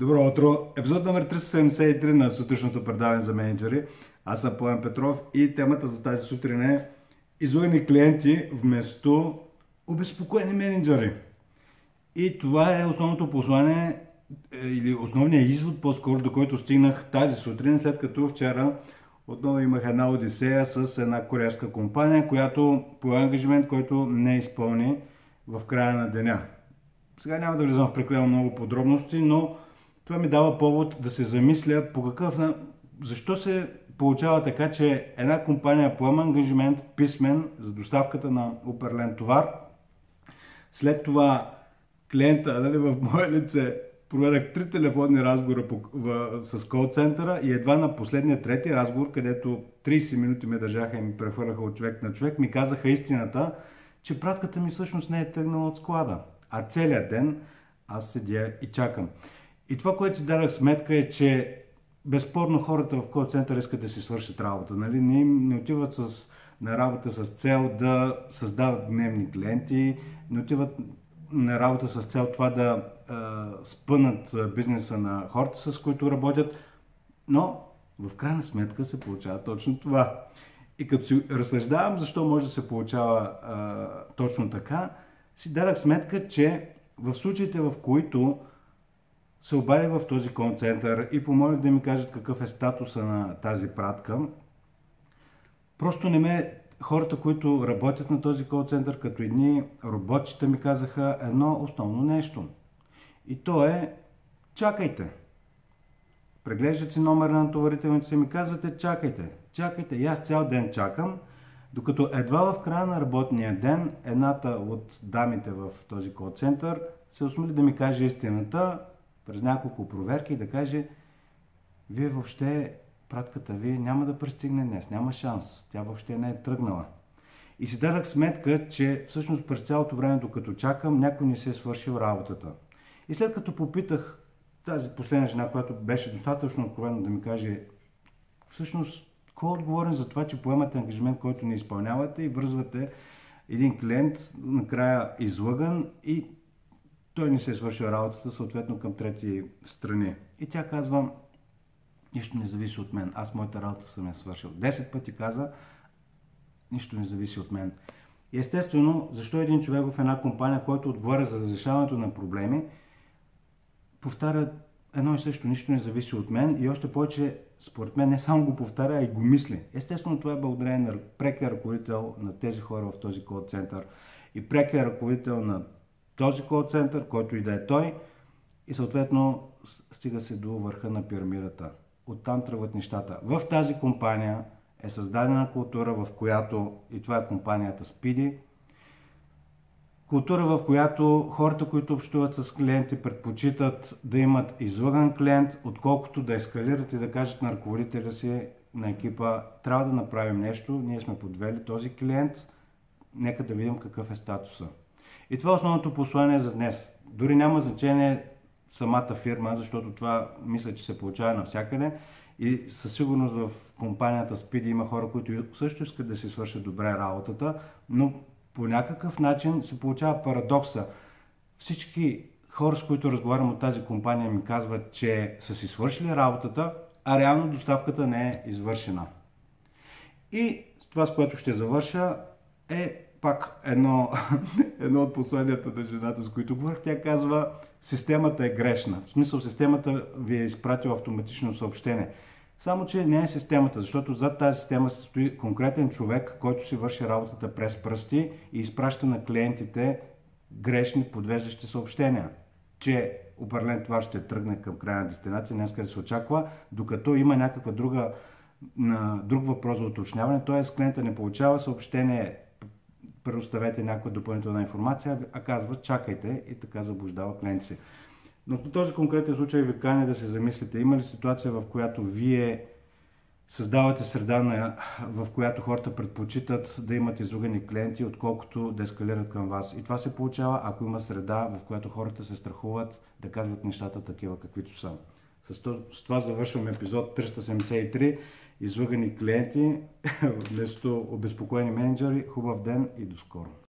Добро утро! Епизод номер 373 на сутрешното предаване за менеджери. Аз съм Павел Петров и темата за тази сутрин е излъгани клиенти вместо обезпокоени менеджери. И това е основното послание или основният извод по-скоро, до който стигнах тази сутрин, след като вчера отново имах една одисея с една куриерска компания, която пое ангажимент, който не изпълни в края на деня. Сега няма да влизам в прекалено много подробности, но това ми дава повод да се замисля защо се получава така, че една компания поема ангажимент писмен за доставката на определен товар. След това клиента, в мое лице, проверих 3 телефонни разговора с колцентъра и едва на последния 3-ти разговор, където 30 минути ме държаха и ми прехвърляха от човек на човек, ми казаха истината, че пратката ми всъщност не е тръгнала от склада. А целият ден аз седя и чакам. И това, което си дадах сметка е, че безспорно хората в колцентъра искат да си свършат работа. Нали? Не отиват на работа с цел да създават дневни клиенти, не отиват на работа с цел това да спънат бизнеса на хората, с които работят, но в крайна сметка се получава точно това. И като си разсъждавам защо може да се получава точно така, си дадах сметка, че в случаите, в които се обадих в този колцентър и помолих да ми кажат какъв е статуса на тази пратка, просто не ме... Хората, които работят на този колцентър, като едни роботчета, ми казаха едно основно нещо. И то е: чакайте. Преглеждат си номер на товарителницата и ми казвате: чакайте. И аз цял ден чакам, докато едва в края на работния ден едната от дамите в този колцентър се осмели да ми каже истината през няколко проверки и да каже: вие въобще... пратката ви няма да пристигне днес, няма шанс, тя въобще не е тръгнала. И си дадах сметка, че всъщност през цялото време, докато чакам, някой не се е свършил работата. И след като попитах тази последна жена, която беше достатъчно откровена да ми каже всъщност кой е отговорен за това, че поемате ангажимент, който не изпълнявате и връзвате един клиент, накрая излъган и той не се е свършил работата, съответно към трети страни. И тя казва: нищо не зависи от мен, аз моята работа съм я свършил. 10 пъти каза: нищо не зависи от мен. И естествено, защо един човек в една компания, който отговаря за разрешаването на проблеми, повтаря едно и също: нищо не зависи от мен, и още повече, според мен, не само го повтаря, а и го мисли. Естествено, това е благодарение на прекия ръководител на тези хора в този колцентър и прекия ръководител на този колцентър, който и да е той, и съответно стига се до върха на пирамидата. Оттам тръгват нещата. В тази компания е създадена култура, в която, и това е компанията Speedy, култура, в която хората, които общуват с клиенти, предпочитат да имат излъган клиент, отколкото да ескалират и да кажат на ръководителя си, на екипа: трябва да направим нещо, ние сме подвели този клиент, нека да видим какъв е статуса. И това е основното послание за днес. Дори няма значение самата фирма, защото това мисля, че се получава навсякъде и със сигурност в компанията Speedy има хора, които също искат да си свършат добре работата, но по някакъв начин се получава парадокса. Всички хора, с които разговарям от тази компания, ми казват, че са си свършили работата, а реално доставката не е извършена. И това, с което ще завърша, е пак едно от посланията на жената, с които говорих. Тя казва: системата е грешна. В смисъл, системата ви е изпратила автоматично съобщение. Само че не е системата, защото зад тази система стои конкретен човек, който си върши работата през пръсти и изпраща на клиентите грешни, подвеждащи съобщения. Че определен товар ще тръгне към крайна дестинация, днес къде се очаква, докато има някаква друг въпрос за уточняване, т.е. клиента не получава съобщение: предоставете някаква допълнителна информация, а казва: чакайте, и така заблуждава клиентите. Но в този конкретен случай ви каня да се замислите: има ли ситуация, в която вие създавате среда, в която хората предпочитат да имат излъгани клиенти, отколкото да ескалират към вас? И това се получава, ако има среда, в която хората се страхуват да казват нещата такива, каквито са. С това завършвам епизод 373. Излъгани клиенти вместо обезпокоени менеджери. Хубав ден и до скоро!